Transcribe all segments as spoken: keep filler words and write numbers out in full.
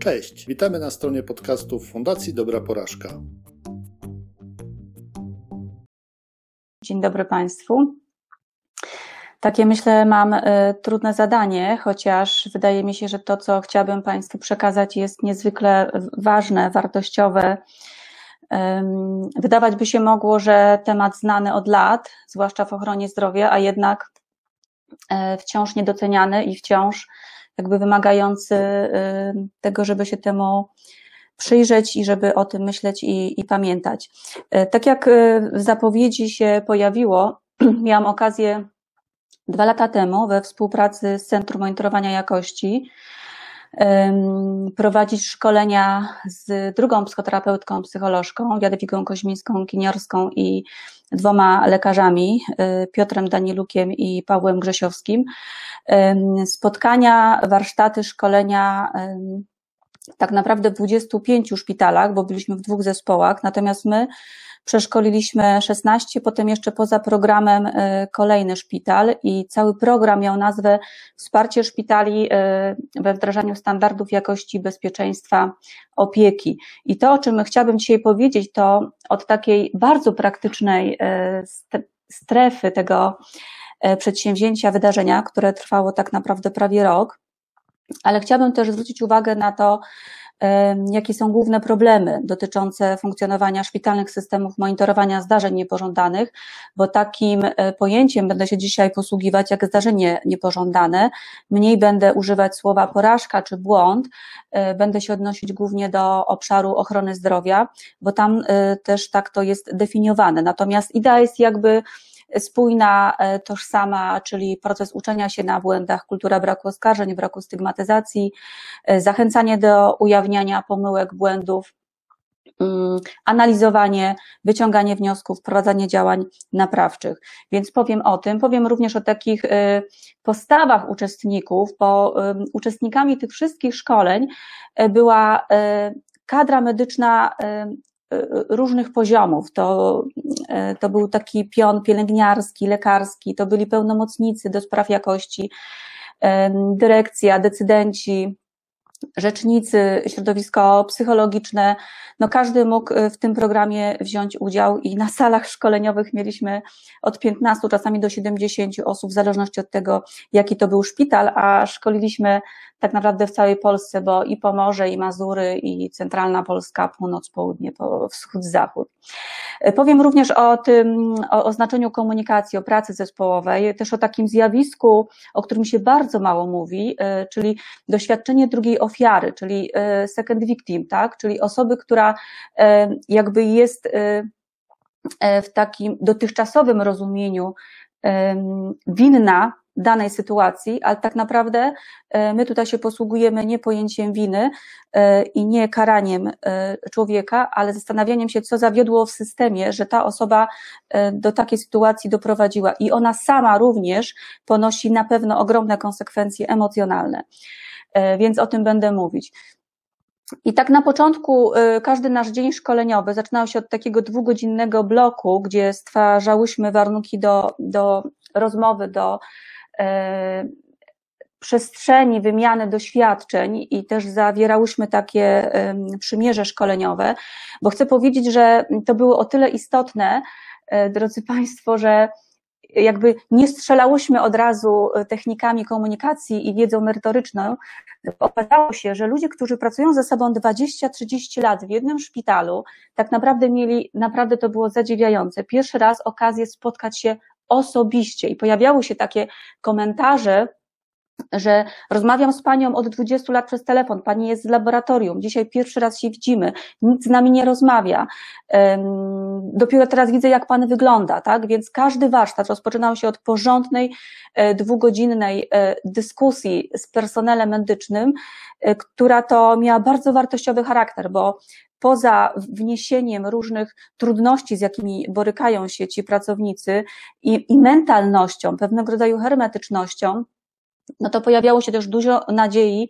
Cześć, witamy na stronie podcastów Fundacji Dobra Porażka. Dzień dobry Państwu. Takie, myślę, mam y, trudne zadanie, chociaż wydaje mi się, że to, co chciałabym Państwu przekazać, jest niezwykle ważne, wartościowe. Ym, wydawać by się mogło, że temat znany od lat, zwłaszcza w ochronie zdrowia, a jednak y, wciąż niedoceniany i wciąż jakby wymagający y, tego, żeby się temu przyjrzeć i żeby o tym myśleć i, i pamiętać. Y, tak jak y, w zapowiedzi się pojawiło, miałam okazję dwa lata temu we współpracy z Centrum Monitorowania Jakości prowadzić szkolenia z drugą psychoterapeutką, psycholożką, Jadwigą Koźmińską, Kiniorską i dwoma lekarzami, Piotrem Danielukiem i Pawłem Grzesiowskim. Spotkania, warsztaty, szkolenia tak naprawdę w dwudziestu pięciu szpitalach, bo byliśmy w dwóch zespołach, natomiast my przeszkoliliśmy szesnaście, potem jeszcze poza programem kolejny szpital i cały program miał nazwę Wsparcie szpitali we wdrażaniu standardów jakości bezpieczeństwa opieki. I to, o czym chciałabym dzisiaj powiedzieć, to od takiej bardzo praktycznej strefy tego przedsięwzięcia, wydarzenia, które trwało tak naprawdę prawie rok, ale chciałabym też zwrócić uwagę na to, jakie są główne problemy dotyczące funkcjonowania szpitalnych systemów monitorowania zdarzeń niepożądanych, bo takim pojęciem będę się dzisiaj posługiwać jak zdarzenie niepożądane. Mniej będę używać słowa porażka czy błąd, będę się odnosić głównie do obszaru ochrony zdrowia, bo tam też tak to jest definiowane. Natomiast idea jest jakby spójna, tożsama, czyli proces uczenia się na błędach, kultura braku oskarżeń, braku stygmatyzacji, zachęcanie do ujawniania pomyłek, błędów, analizowanie, wyciąganie wniosków, prowadzenie działań naprawczych. Więc powiem o tym, powiem również o takich postawach uczestników, bo uczestnikami tych wszystkich szkoleń była kadra medyczna różnych poziomów. To, to był taki pion pielęgniarski, lekarski, to byli pełnomocnicy do spraw jakości, dyrekcja, decydenci, rzecznicy, środowisko psychologiczne. No każdy mógł w tym programie wziąć udział i na salach szkoleniowych mieliśmy od piętnastu, czasami do siedemdziesięciu osób, w zależności od tego, jaki to był szpital, a szkoliliśmy tak naprawdę w całej Polsce, bo i Pomorze, i Mazury, i centralna Polska, północ, południe, wschód, zachód. Powiem również o tym, o, o znaczeniu komunikacji, o pracy zespołowej, też o takim zjawisku, o którym się bardzo mało mówi, czyli doświadczenie drugiej ofiary, czyli second victim, tak? Czyli osoby, która jakby jest w takim dotychczasowym rozumieniu winna danej sytuacji, ale tak naprawdę my tutaj się posługujemy nie pojęciem winy i nie karaniem człowieka, ale zastanawianiem się, co zawiodło w systemie, że ta osoba do takiej sytuacji doprowadziła i ona sama również ponosi na pewno ogromne konsekwencje emocjonalne, więc o tym będę mówić. I tak na początku każdy nasz dzień szkoleniowy zaczynał się od takiego dwugodzinnego bloku, gdzie stwarzałyśmy warunki do, do rozmowy, do przestrzeni wymiany doświadczeń i też zawierałyśmy takie przymierze szkoleniowe, bo chcę powiedzieć, że to było o tyle istotne, drodzy Państwo, że jakby nie strzelałyśmy od razu technikami komunikacji i wiedzą merytoryczną. Okazało się, że ludzie, którzy pracują ze sobą dwadzieścia trzydzieści lat w jednym szpitalu, tak naprawdę mieli, naprawdę to było zadziwiające, pierwszy raz okazję spotkać się osobiście i pojawiały się takie komentarze, że rozmawiam z panią od dwudziestu lat przez telefon, pani jest z laboratorium, dzisiaj pierwszy raz się widzimy, nic z nami nie rozmawia, dopiero teraz widzę, jak pan wygląda, tak? Więc każdy warsztat rozpoczynał się od porządnej, dwugodzinnej dyskusji z personelem medycznym, która to miała bardzo wartościowy charakter, bo poza wniesieniem różnych trudności, z jakimi borykają się ci pracownicy i, i mentalnością, pewnego rodzaju hermetycznością, no to pojawiało się też dużo nadziei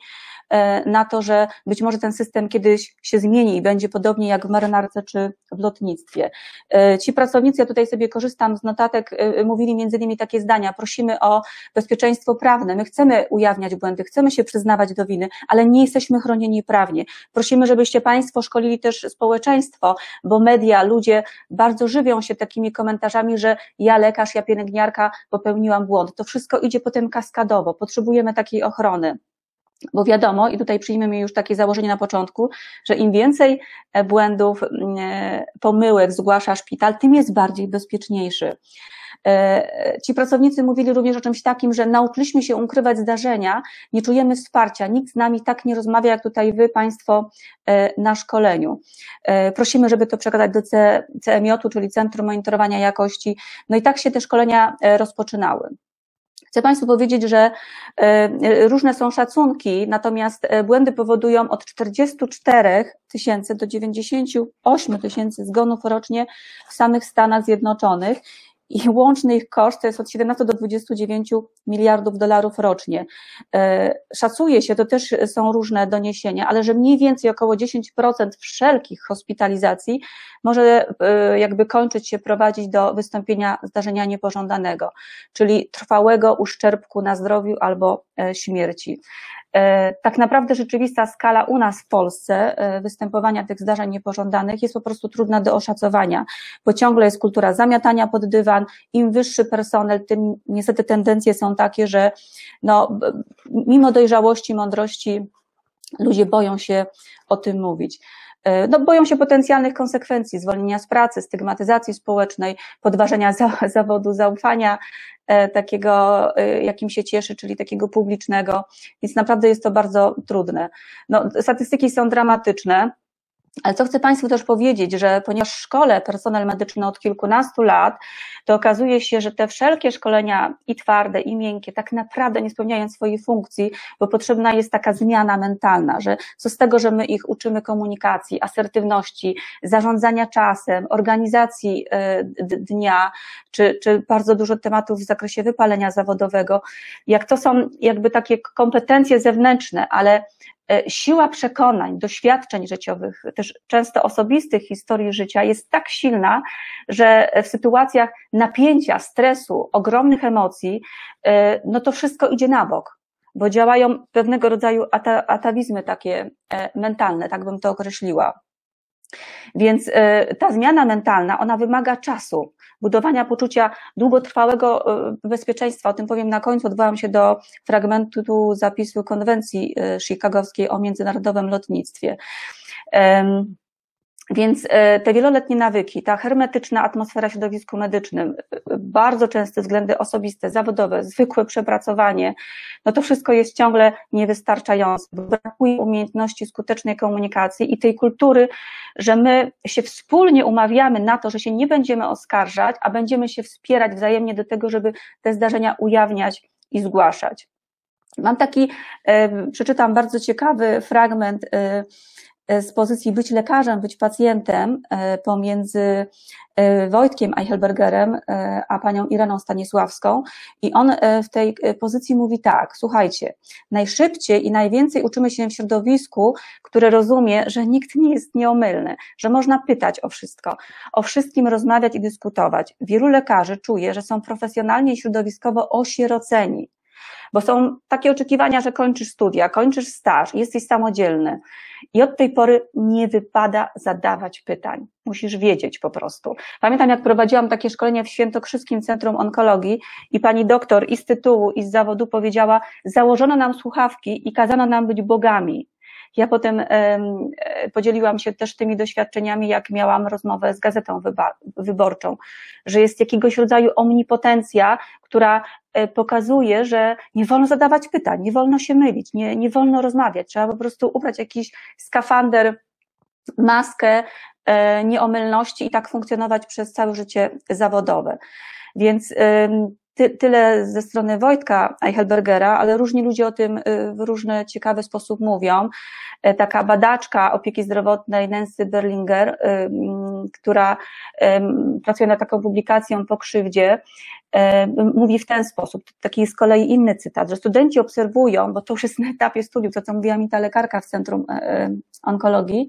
na to, że być może ten system kiedyś się zmieni i będzie podobnie jak w marynarce czy w lotnictwie. Ci pracownicy, ja tutaj sobie korzystam z notatek, mówili między innymi takie zdania: prosimy o bezpieczeństwo prawne, my chcemy ujawniać błędy, chcemy się przyznawać do winy, ale nie jesteśmy chronieni prawnie. Prosimy, żebyście Państwo szkolili też społeczeństwo, bo media, ludzie bardzo żywią się takimi komentarzami, że ja lekarz, ja pielęgniarka popełniłam błąd. To wszystko idzie potem kaskadowo, potrzebujemy takiej ochrony. Bo wiadomo, i tutaj przyjmiemy już takie założenie na początku, że im więcej błędów, pomyłek zgłasza szpital, tym jest bardziej bezpieczniejszy. Ci pracownicy mówili również o czymś takim, że nauczyliśmy się ukrywać zdarzenia, nie czujemy wsparcia, nikt z nami tak nie rozmawia jak tutaj wy, Państwo na szkoleniu. Prosimy, żeby to przekazać do C M J-u, czyli Centrum Monitorowania Jakości. No i tak się te szkolenia rozpoczynały. Chcę Państwu powiedzieć, że różne są szacunki, natomiast błędy powodują od czterdziestu czterech tysięcy do dziewięćdziesięciu ośmiu tysięcy zgonów rocznie w samych Stanach Zjednoczonych i łączny ich koszt to jest od siedemnastu do dwudziestu dziewięciu miliardów dolarów rocznie. Szacuje się, to też są różne doniesienia, ale że mniej więcej około dziesięć procent wszelkich hospitalizacji może jakby kończyć się, prowadzić do wystąpienia zdarzenia niepożądanego, czyli trwałego uszczerbku na zdrowiu albo śmierci. Tak naprawdę rzeczywista skala u nas w Polsce występowania tych zdarzeń niepożądanych jest po prostu trudna do oszacowania, bo ciągle jest kultura zamiatania pod dywan, im wyższy personel, tym niestety tendencje są takie, że no, mimo dojrzałości, mądrości ludzie boją się o tym mówić. No, boją się potencjalnych konsekwencji, zwolnienia z pracy, stygmatyzacji społecznej, podważenia za, zawodu, zaufania e, takiego, e, jakim się cieszy, czyli takiego publicznego, więc naprawdę jest to bardzo trudne. No, statystyki są dramatyczne, ale co chcę Państwu też powiedzieć, że ponieważ w szkole personel medyczny od kilkunastu lat, to okazuje się, że te wszelkie szkolenia i twarde, i miękkie tak naprawdę nie spełniają swojej funkcji, bo potrzebna jest taka zmiana mentalna, że co z tego, że my ich uczymy komunikacji, asertywności, zarządzania czasem, organizacji dnia, czy, czy bardzo dużo tematów w zakresie wypalenia zawodowego, jak to są jakby takie kompetencje zewnętrzne, ale siła przekonań, doświadczeń życiowych, też często osobistych historii życia jest tak silna, że w sytuacjach napięcia, stresu, ogromnych emocji, no to wszystko idzie na bok, bo działają pewnego rodzaju atawizmy takie mentalne, tak bym to określiła. Więc ta zmiana mentalna, ona wymaga czasu, budowania poczucia długotrwałego bezpieczeństwa. O tym powiem na końcu, odwołam się do fragmentu zapisu konwencji chicagowskiej o międzynarodowym lotnictwie. Więc te wieloletnie nawyki, ta hermetyczna atmosfera w środowisku medycznym, bardzo częste względy osobiste, zawodowe, zwykłe przepracowanie, no to wszystko jest ciągle niewystarczające. Brakuje umiejętności skutecznej komunikacji i tej kultury, że my się wspólnie umawiamy na to, że się nie będziemy oskarżać, a będziemy się wspierać wzajemnie do tego, żeby te zdarzenia ujawniać i zgłaszać. Mam taki, przeczytam bardzo ciekawy fragment z pozycji Być lekarzem, być pacjentem pomiędzy Wojtkiem Eichelbergerem a panią Ireną Stanisławską i on w tej pozycji mówi tak: słuchajcie, najszybciej i najwięcej uczymy się w środowisku, które rozumie, że nikt nie jest nieomylny, że można pytać o wszystko, o wszystkim rozmawiać i dyskutować. Wielu lekarzy czuje, że są profesjonalnie i środowiskowo osieroceni, bo są takie oczekiwania, że kończysz studia, kończysz staż, jesteś samodzielny i od tej pory nie wypada zadawać pytań. Musisz wiedzieć po prostu. Pamiętam, jak prowadziłam takie szkolenie w Świętokrzyskim Centrum Onkologii i pani doktor i z tytułu, i z zawodu powiedziała: założono nam słuchawki i kazano nam być bogami. Ja potem podzieliłam się też tymi doświadczeniami, jak miałam rozmowę z Gazetą Wyborczą, że jest jakiegoś rodzaju omnipotencja, która pokazuje, że nie wolno zadawać pytań, nie wolno się mylić, nie, nie wolno rozmawiać, trzeba po prostu ubrać jakiś skafander, maskę nieomylności i tak funkcjonować przez całe życie zawodowe. Więc tyle ze strony Wojtka Eichelbergera, ale różni ludzie o tym w różny ciekawy sposób mówią. Taka badaczka opieki zdrowotnej Nancy Berlinger która pracuje nad taką publikacją po krzywdzie, mówi w ten sposób, taki z kolei inny cytat, że studenci obserwują, bo to już jest na etapie studiów, to co mówiła mi ta lekarka w Centrum Onkologii,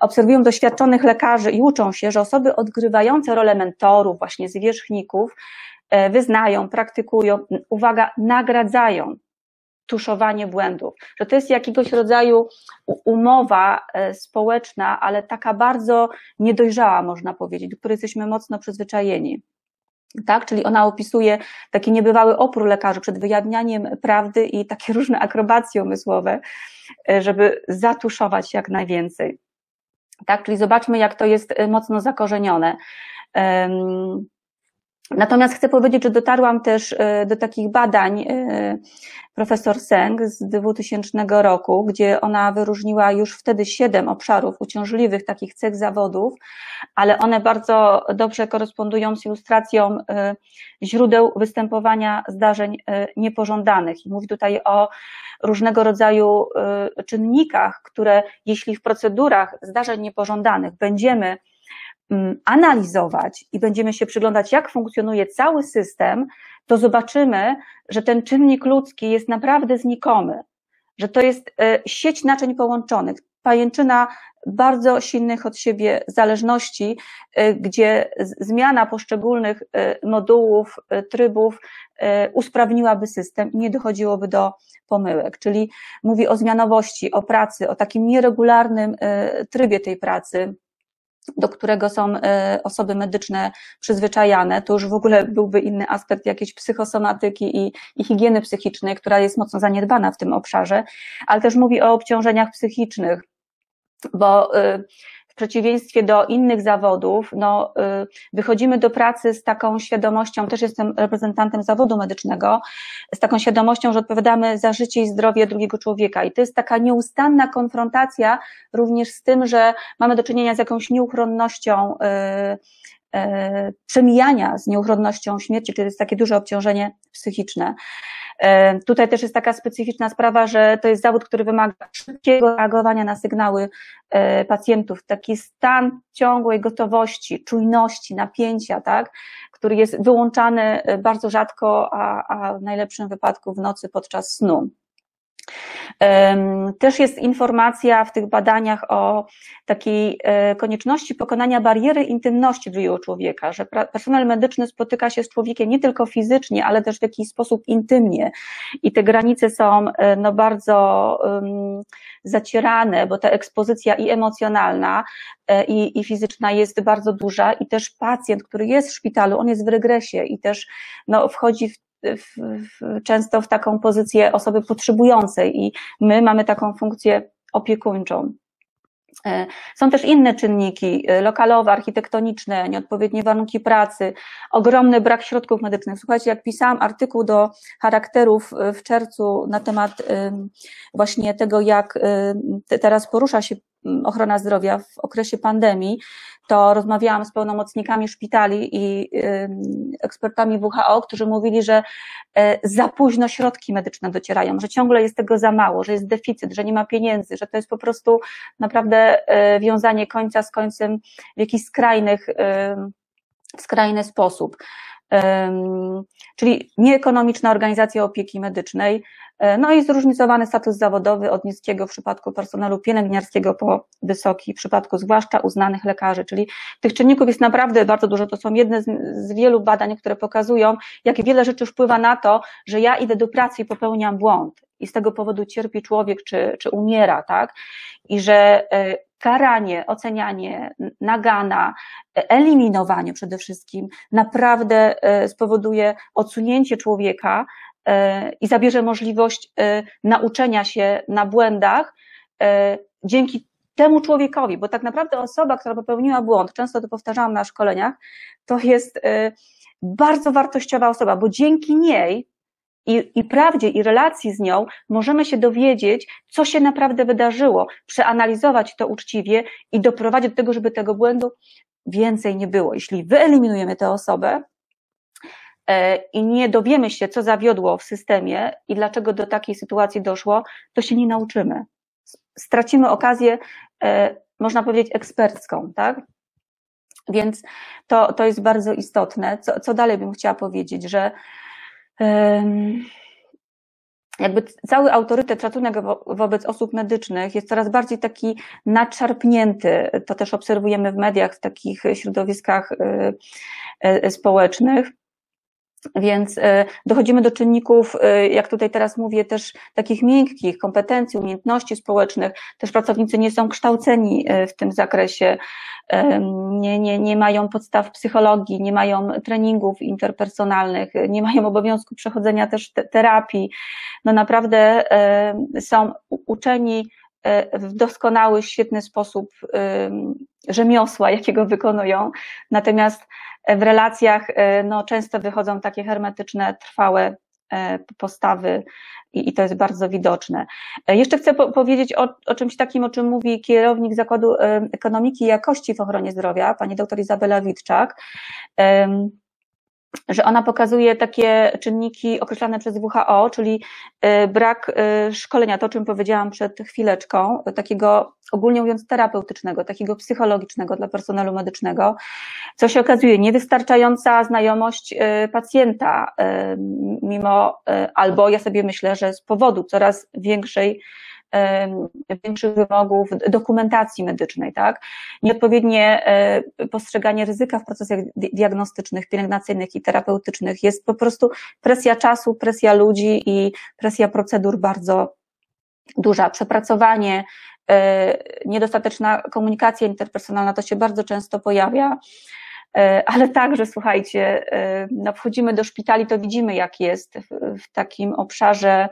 obserwują doświadczonych lekarzy i uczą się, że osoby odgrywające rolę mentorów, właśnie zwierzchników, wyznają, praktykują, uwaga, nagradzają tuszowanie błędów, że to jest jakiegoś rodzaju umowa społeczna, ale taka bardzo niedojrzała, można powiedzieć, do której jesteśmy mocno przyzwyczajeni. Tak? Czyli ona opisuje taki niebywały opór lekarzy przed wyjawnianiem prawdy i takie różne akrobacje umysłowe, żeby zatuszować jak najwięcej. Tak? Czyli zobaczmy, jak to jest mocno zakorzenione. Natomiast chcę powiedzieć, że dotarłam też do takich badań profesor Seng z dwutysięcznego roku, gdzie ona wyróżniła już wtedy siedem obszarów uciążliwych takich cech zawodów, ale one bardzo dobrze korespondują z ilustracją źródeł występowania zdarzeń niepożądanych. I mówi tutaj o różnego rodzaju czynnikach, które jeśli w procedurach zdarzeń niepożądanych będziemy analizować i będziemy się przyglądać, jak funkcjonuje cały system, to zobaczymy, że ten czynnik ludzki jest naprawdę znikomy, że to jest sieć naczyń połączonych, pajęczyna bardzo silnych od siebie zależności, gdzie zmiana poszczególnych modułów, trybów usprawniłaby system i nie dochodziłoby do pomyłek. Czyli mówi o zmianowości, o pracy, o takim nieregularnym trybie tej pracy, do którego są osoby medyczne przyzwyczajane, to już w ogóle byłby inny aspekt jakiejś psychosomatyki i, i higieny psychicznej, która jest mocno zaniedbana w tym obszarze, ale też mówi o obciążeniach psychicznych, bo w przeciwieństwie do innych zawodów, no, wychodzimy do pracy z taką świadomością, też jestem reprezentantem zawodu medycznego, z taką świadomością, że odpowiadamy za życie i zdrowie drugiego człowieka. I to jest taka nieustanna konfrontacja również z tym, że mamy do czynienia z jakąś nieuchronnością, yy, yy, przemijania z nieuchronnością śmierci, czyli to jest takie duże obciążenie psychiczne. Tutaj też jest taka specyficzna sprawa, że to jest zawód, który wymaga szybkiego reagowania na sygnały pacjentów, taki stan ciągłej gotowości, czujności, napięcia, tak, który jest wyłączany bardzo rzadko, a, a w najlepszym wypadku w nocy podczas snu. Też jest informacja w tych badaniach o takiej konieczności pokonania bariery intymności drugiego człowieka, że personel medyczny spotyka się z człowiekiem nie tylko fizycznie, ale też w jakiś sposób intymnie i te granice są no bardzo um, zacierane, bo ta ekspozycja i emocjonalna i, i fizyczna jest bardzo duża i też pacjent, który jest w szpitalu, on jest w regresie i też no, wchodzi w W, w, często w taką pozycję osoby potrzebującej i my mamy taką funkcję opiekuńczą. Są też inne czynniki, lokalowe, architektoniczne, nieodpowiednie warunki pracy, ogromny brak środków medycznych. Słuchajcie, jak pisałam artykuł do Charakterów w czerwcu na temat właśnie tego, jak teraz porusza się ochrona zdrowia w okresie pandemii, to rozmawiałam z pełnomocnikami szpitali i ekspertami W H O, którzy mówili, że za późno środki medyczne docierają, że ciągle jest tego za mało, że jest deficyt, że nie ma pieniędzy, że to jest po prostu naprawdę wiązanie końca z końcem w jakiś skrajnych, w skrajny sposób. Czyli nieekonomiczna organizacja opieki medycznej, no i zróżnicowany status zawodowy od niskiego w przypadku personelu pielęgniarskiego po wysoki w przypadku zwłaszcza uznanych lekarzy, czyli tych czynników jest naprawdę bardzo dużo, to są jedne z, z wielu badań, które pokazują, jak wiele rzeczy wpływa na to, że ja idę do pracy i popełniam błąd i z tego powodu cierpi człowiek czy, czy umiera, tak? I że y, karanie, ocenianie, nagana, eliminowanie przede wszystkim naprawdę spowoduje odsunięcie człowieka i zabierze możliwość nauczenia się na błędach dzięki temu człowiekowi, bo tak naprawdę osoba, która popełniła błąd, często to powtarzałam na szkoleniach, to jest bardzo wartościowa osoba, bo dzięki niej I, i prawdzie, i relacji z nią możemy się dowiedzieć, co się naprawdę wydarzyło, przeanalizować to uczciwie i doprowadzić do tego, żeby tego błędu więcej nie było. Jeśli wyeliminujemy tę osobę i nie dowiemy się, co zawiodło w systemie i dlaczego do takiej sytuacji doszło, to się nie nauczymy. Stracimy okazję, można powiedzieć, ekspercką, tak? Więc to, to jest bardzo istotne. Co, co dalej bym chciała powiedzieć, że um, jakby cały autorytet, szacunek wo, wobec osób medycznych jest coraz bardziej taki nadszarpnięty. To też obserwujemy w mediach, w takich środowiskach y, y, społecznych. Więc dochodzimy do czynników, jak tutaj teraz mówię, też takich miękkich, kompetencji, umiejętności społecznych. Też pracownicy nie są kształceni w tym zakresie, nie, nie, nie mają podstaw psychologii, nie mają treningów interpersonalnych, nie mają obowiązku przechodzenia też terapii. No naprawdę są uczeni w doskonały, świetny sposób rzemiosła, jakiego wykonują, natomiast w relacjach no, często wychodzą takie hermetyczne, trwałe postawy i, i to jest bardzo widoczne. Jeszcze chcę po powiedzieć o, o czymś takim, o czym mówi kierownik Zakładu Ekonomiki i Jakości w Ochronie Zdrowia, pani doktor Izabela Witczak, że ona pokazuje takie czynniki określane przez W H O, czyli brak szkolenia, to o czym powiedziałam przed chwileczką, takiego ogólnie mówiąc terapeutycznego, takiego psychologicznego dla personelu medycznego, co się okazuje niewystarczająca znajomość pacjenta, mimo, albo ja sobie myślę, że z powodu coraz większej większych wymogów dokumentacji medycznej, tak? Nieodpowiednie postrzeganie ryzyka w procesach diagnostycznych, pielęgnacyjnych i terapeutycznych. Jest po prostu presja czasu, presja ludzi i presja procedur bardzo duża. Przepracowanie, niedostateczna komunikacja interpersonalna, to się bardzo często pojawia. Ale także, słuchajcie, no wchodzimy do szpitali, to widzimy, jak jest w, w takim obszarze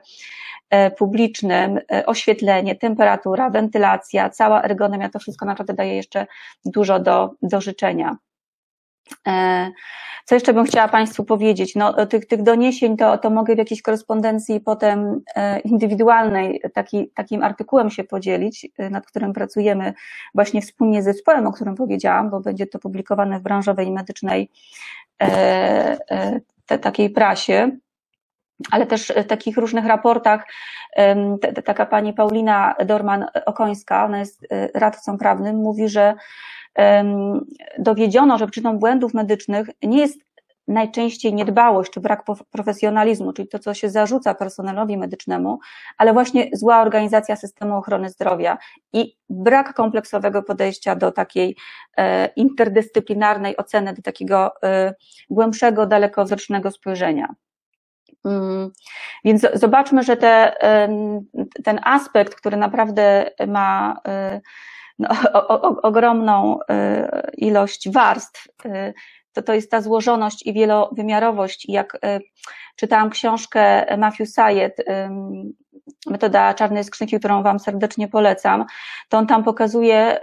publicznym, oświetlenie, temperatura, wentylacja, cała ergonomia, to wszystko naprawdę daje jeszcze dużo do, do życzenia. Co jeszcze bym chciała Państwu powiedzieć? No, tych, tych doniesień to, to mogę w jakiejś korespondencji potem indywidualnej taki, takim artykułem się podzielić, nad którym pracujemy właśnie wspólnie z zespołem, o którym powiedziałam, bo będzie to publikowane w branżowej i medycznej e, e, te, takiej prasie. Ale też w takich różnych raportach, taka pani Paulina Dorman-Okońska, ona jest radcą prawnym, mówi, że dowiedziono, że przyczyną błędów medycznych nie jest najczęściej niedbałość czy brak profesjonalizmu, czyli to, co się zarzuca personelowi medycznemu, ale właśnie zła organizacja systemu ochrony zdrowia i brak kompleksowego podejścia do takiej interdyscyplinarnej oceny, do takiego głębszego, dalekowzrocznego spojrzenia. Więc zobaczmy, że te, ten aspekt, który naprawdę ma no, o, o, ogromną ilość warstw, to, to jest ta złożoność i wielowymiarowość. Jak czytałam książkę Matthew Syed, Metoda czarnej skrzynki, którą Wam serdecznie polecam, to on tam pokazuje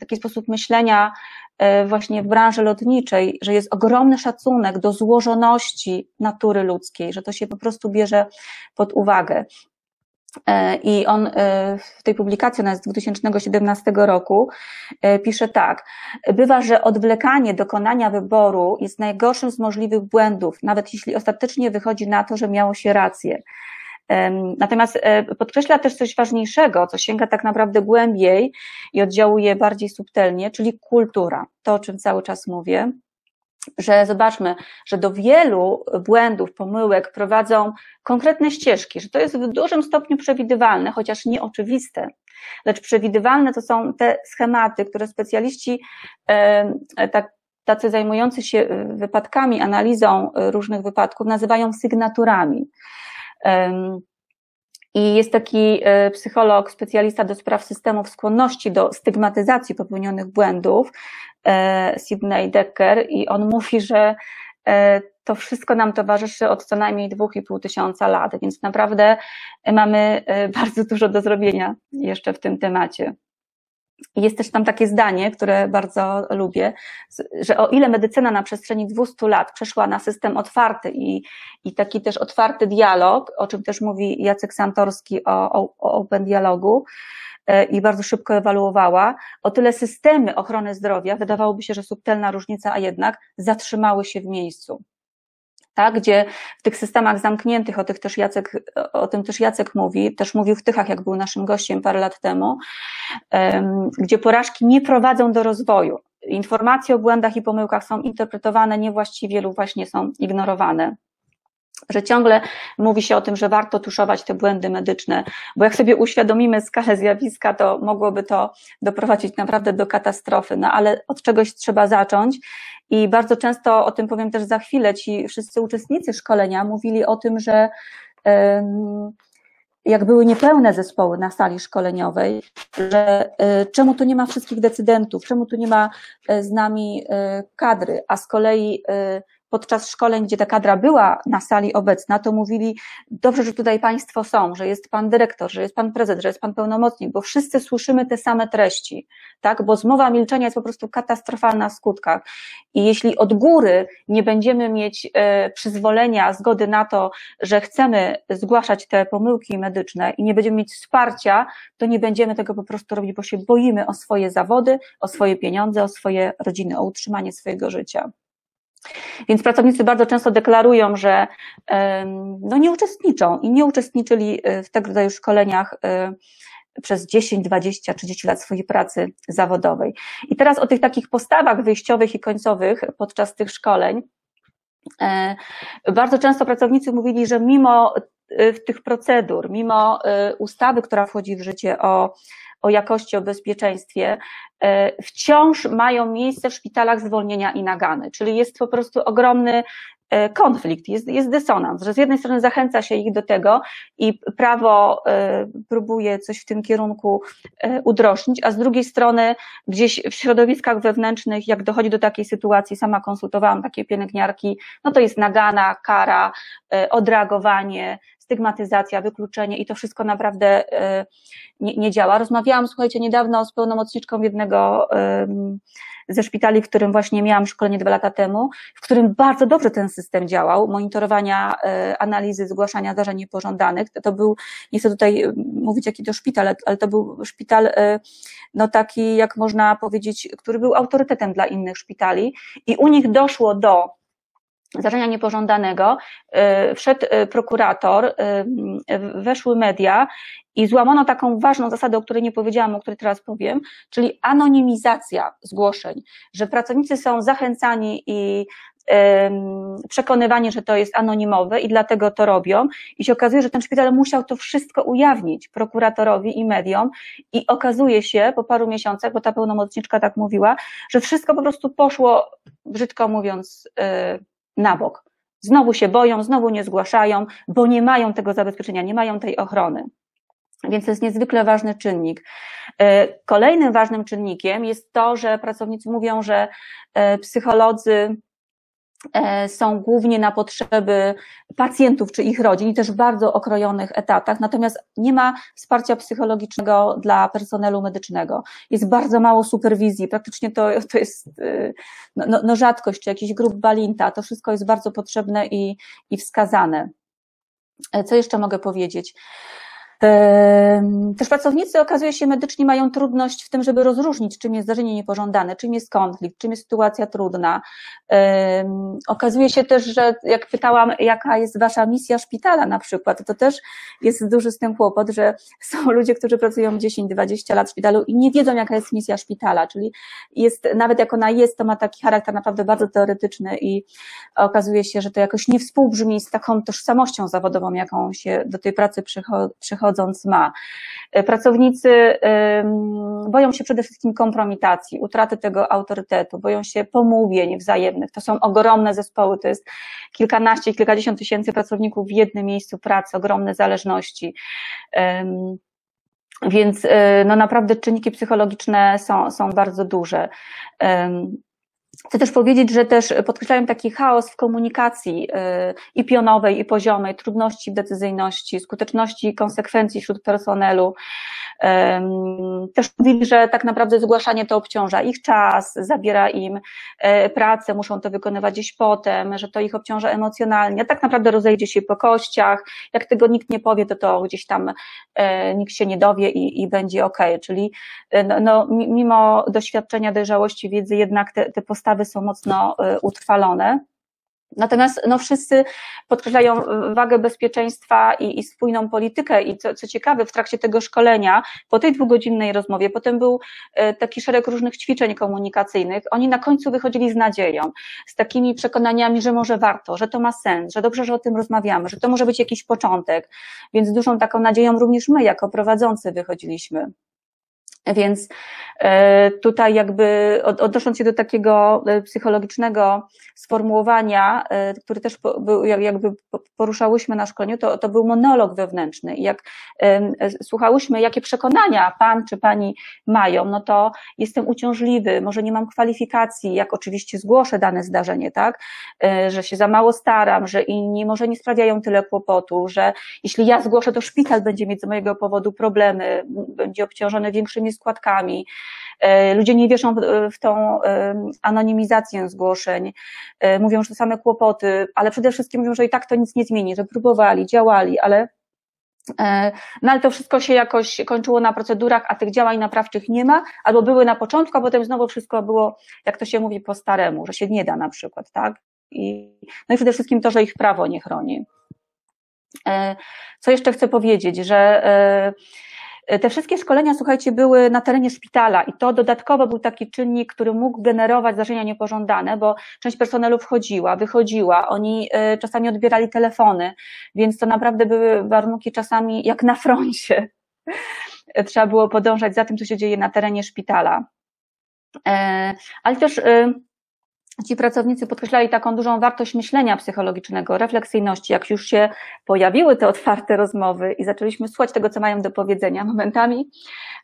taki sposób myślenia właśnie w branży lotniczej, że jest ogromny szacunek do złożoności natury ludzkiej, że to się po prostu bierze pod uwagę. I on w tej publikacji, ona jest z dwa tysiące siedemnastego roku, pisze tak: bywa, że odwlekanie dokonania wyboru jest najgorszym z możliwych błędów, nawet jeśli ostatecznie wychodzi na to, że miało się rację. Natomiast podkreśla też coś ważniejszego, co sięga tak naprawdę głębiej i oddziałuje bardziej subtelnie, czyli kultura. To, o czym cały czas mówię, że zobaczmy, że do wielu błędów, pomyłek prowadzą konkretne ścieżki, że to jest w dużym stopniu przewidywalne, chociaż nieoczywiste, lecz przewidywalne to są te schematy, które specjaliści tak tacy zajmujący się wypadkami, analizą różnych wypadków nazywają sygnaturami. I jest taki psycholog, specjalista do spraw systemów skłonności do stygmatyzacji popełnionych błędów, Sidney Dekker, i on mówi, że to wszystko nam towarzyszy od co najmniej dwóch i pół tysiąca lat, więc naprawdę mamy bardzo dużo do zrobienia jeszcze w tym temacie. Jest też tam takie zdanie, które bardzo lubię, że o ile medycyna na przestrzeni dwustu lat przeszła na system otwarty i, i taki też otwarty dialog, o czym też mówi Jacek Santorski o, o, o open dialogu i bardzo szybko ewaluowała, o tyle systemy ochrony zdrowia, wydawałoby się, że subtelna różnica, a jednak zatrzymały się w miejscu. Tak, gdzie w tych systemach zamkniętych, o, tych też Jacek, o tym też Jacek mówi, też mówił w Tychach, jak był naszym gościem parę lat temu, um, gdzie porażki nie prowadzą do rozwoju. informacje o błędach i pomyłkach są interpretowane niewłaściwie lub właśnie są ignorowane. Że ciągle mówi się o tym, że warto tuszować te błędy medyczne, bo jak sobie uświadomimy skalę zjawiska, to mogłoby to doprowadzić naprawdę do katastrofy, no ale od czegoś trzeba zacząć i bardzo często, o tym powiem też za chwilę, ci wszyscy uczestnicy szkolenia mówili o tym, że um, jak były niepełne zespoły na sali szkoleniowej, że czemu tu nie ma wszystkich decydentów, czemu tu nie ma z nami kadry, a z kolei podczas szkoleń, gdzie ta kadra była na sali obecna, to mówili, dobrze, że tutaj Państwo są, że jest Pan dyrektor, że jest Pan prezes, że jest Pan pełnomocnik, bo wszyscy słyszymy te same treści, tak? Bo zmowa milczenia jest po prostu katastrofalna w skutkach i jeśli od góry nie będziemy mieć przyzwolenia, zgody na to, że chcemy zgłaszać te pomyłki medyczne i nie będziemy mieć wsparcia, to nie będziemy tego po prostu robić, bo się boimy o swoje zawody, o swoje pieniądze, o swoje rodziny, o utrzymanie swojego życia. Więc pracownicy bardzo często deklarują, że no, nie uczestniczą i nie uczestniczyli w tego rodzaju szkoleniach przez dziesięć, dwadzieścia, trzydzieści lat swojej pracy zawodowej. I teraz o tych takich postawach wyjściowych i końcowych podczas tych szkoleń. Bardzo często pracownicy mówili, że mimo tych procedur, mimo ustawy, która wchodzi w życie o o jakości, o bezpieczeństwie, wciąż mają miejsce w szpitalach zwolnienia i nagany, czyli jest po prostu ogromny konflikt, jest, jest dysonans, że z jednej strony zachęca się ich do tego i prawo próbuje coś w tym kierunku udrożnić, a z drugiej strony gdzieś w środowiskach wewnętrznych, jak dochodzi do takiej sytuacji, sama konsultowałam takie pielęgniarki, no to jest nagana, kara, odreagowanie, stygmatyzacja, wykluczenie i to wszystko naprawdę nie, nie działa. Rozmawiałam, słuchajcie, niedawno z pełnomocniczką jednego ze szpitali, w którym właśnie miałam szkolenie dwa lata temu, w którym bardzo dobrze ten system działał, monitorowania, analizy, zgłaszania zdarzeń niepożądanych. To był, nie chcę tutaj mówić jaki to szpital, ale to był szpital no taki, jak można powiedzieć, który był autorytetem dla innych szpitali i u nich doszło do zdarzenia niepożądanego, wszedł prokurator, weszły media i złamano taką ważną zasadę, o której nie powiedziałam, o której teraz powiem, czyli anonimizacja zgłoszeń, że pracownicy są zachęcani i przekonywani, że to jest anonimowe i dlatego to robią i się okazuje, że ten szpital musiał to wszystko ujawnić prokuratorowi i mediom i okazuje się po paru miesiącach, bo ta pełnomocniczka tak mówiła, że wszystko po prostu poszło, brzydko mówiąc, na bok. Znowu się boją, znowu nie zgłaszają, bo nie mają tego zabezpieczenia, nie mają tej ochrony. Więc to jest niezwykle ważny czynnik. Kolejnym ważnym czynnikiem jest to, że pracownicy mówią, że psycholodzy są głównie na potrzeby pacjentów czy ich rodzin i też w bardzo okrojonych etatach, natomiast nie ma wsparcia psychologicznego dla personelu medycznego. Jest bardzo mało superwizji, praktycznie to, to jest no, no, no rzadkość, czy jakiś grup Balinta, to wszystko jest bardzo potrzebne i, i wskazane. Co jeszcze mogę powiedzieć? Też pracownicy, okazuje się, medycznie mają trudność w tym, żeby rozróżnić, czym jest zdarzenie niepożądane, czym jest konflikt, czym jest sytuacja trudna. Okazuje się też, że jak pytałam, jaka jest wasza misja szpitala na przykład, to też jest duży z tym kłopot, że są ludzie, którzy pracują dziesięć, dwadzieścia lat w szpitalu i nie wiedzą, jaka jest misja szpitala, czyli jest, nawet jak ona jest, to ma taki charakter naprawdę bardzo teoretyczny i okazuje się, że to jakoś nie współbrzmi z taką tożsamością zawodową, jaką się do tej pracy przychodzi. Ma. Pracownicy boją się przede wszystkim kompromitacji, utraty tego autorytetu, boją się pomówień wzajemnych. To są ogromne zespoły, to jest kilkanaście, kilkadziesiąt tysięcy pracowników w jednym miejscu pracy, ogromne zależności. Więc no naprawdę czynniki psychologiczne są, są bardzo duże. Chcę też powiedzieć, że też podkreślają taki chaos w komunikacji i pionowej, i poziomej, trudności w decyzyjności, skuteczności i konsekwencji wśród personelu. Też mówili, że tak naprawdę zgłaszanie to obciąża ich czas, zabiera im pracę, muszą to wykonywać gdzieś potem, że to ich obciąża emocjonalnie, a tak naprawdę rozejdzie się po kościach, jak tego nikt nie powie, to to gdzieś tam nikt się nie dowie i, i będzie okej. Czyli no, no, mimo doświadczenia, dojrzałości, wiedzy jednak te, te postawy są mocno utrwalone. Natomiast no, wszyscy podkreślają wagę bezpieczeństwa i, i spójną politykę i co, co ciekawe, w trakcie tego szkolenia, po tej dwugodzinnej rozmowie, potem był taki szereg różnych ćwiczeń komunikacyjnych, oni na końcu wychodzili z nadzieją, z takimi przekonaniami, że może warto, że to ma sens, że dobrze, że o tym rozmawiamy, że to może być jakiś początek, więc dużą taką nadzieją również my jako prowadzący wychodziliśmy. Więc tutaj jakby odnosząc się do takiego psychologicznego sformułowania, który też jakby poruszałyśmy na szkoleniu, to, to był monolog wewnętrzny. I jak słuchałyśmy, jakie przekonania pan czy pani mają, no to jestem uciążliwy, może nie mam kwalifikacji, jak oczywiście zgłoszę dane zdarzenie, tak, że się za mało staram, że inni może nie sprawiają tyle kłopotu, że jeśli ja zgłoszę, to szpital będzie mieć z mojego powodu problemy, będzie obciążony większymi składkami, ludzie nie wierzą w tą anonimizację zgłoszeń, mówią, że to same kłopoty, ale przede wszystkim mówią, że i tak to nic nie zmieni, że próbowali, działali, ale, no ale to wszystko się jakoś kończyło na procedurach, a tych działań naprawczych nie ma, albo były na początku, a potem znowu wszystko było, jak to się mówi, po staremu, że się nie da na przykład, tak? I, no i przede wszystkim to, że ich prawo nie chroni. Co jeszcze chcę powiedzieć, że te wszystkie szkolenia, słuchajcie, były na terenie szpitala i to dodatkowo był taki czynnik, który mógł generować zdarzenia niepożądane, bo część personelu wchodziła, wychodziła, oni czasami odbierali telefony, więc to naprawdę były warunki czasami jak na froncie. Trzeba było podążać za tym, co się dzieje na terenie szpitala. Ale też ci pracownicy podkreślali taką dużą wartość myślenia psychologicznego, refleksyjności. Jak już się pojawiły te otwarte rozmowy i zaczęliśmy słuchać tego, co mają do powiedzenia momentami,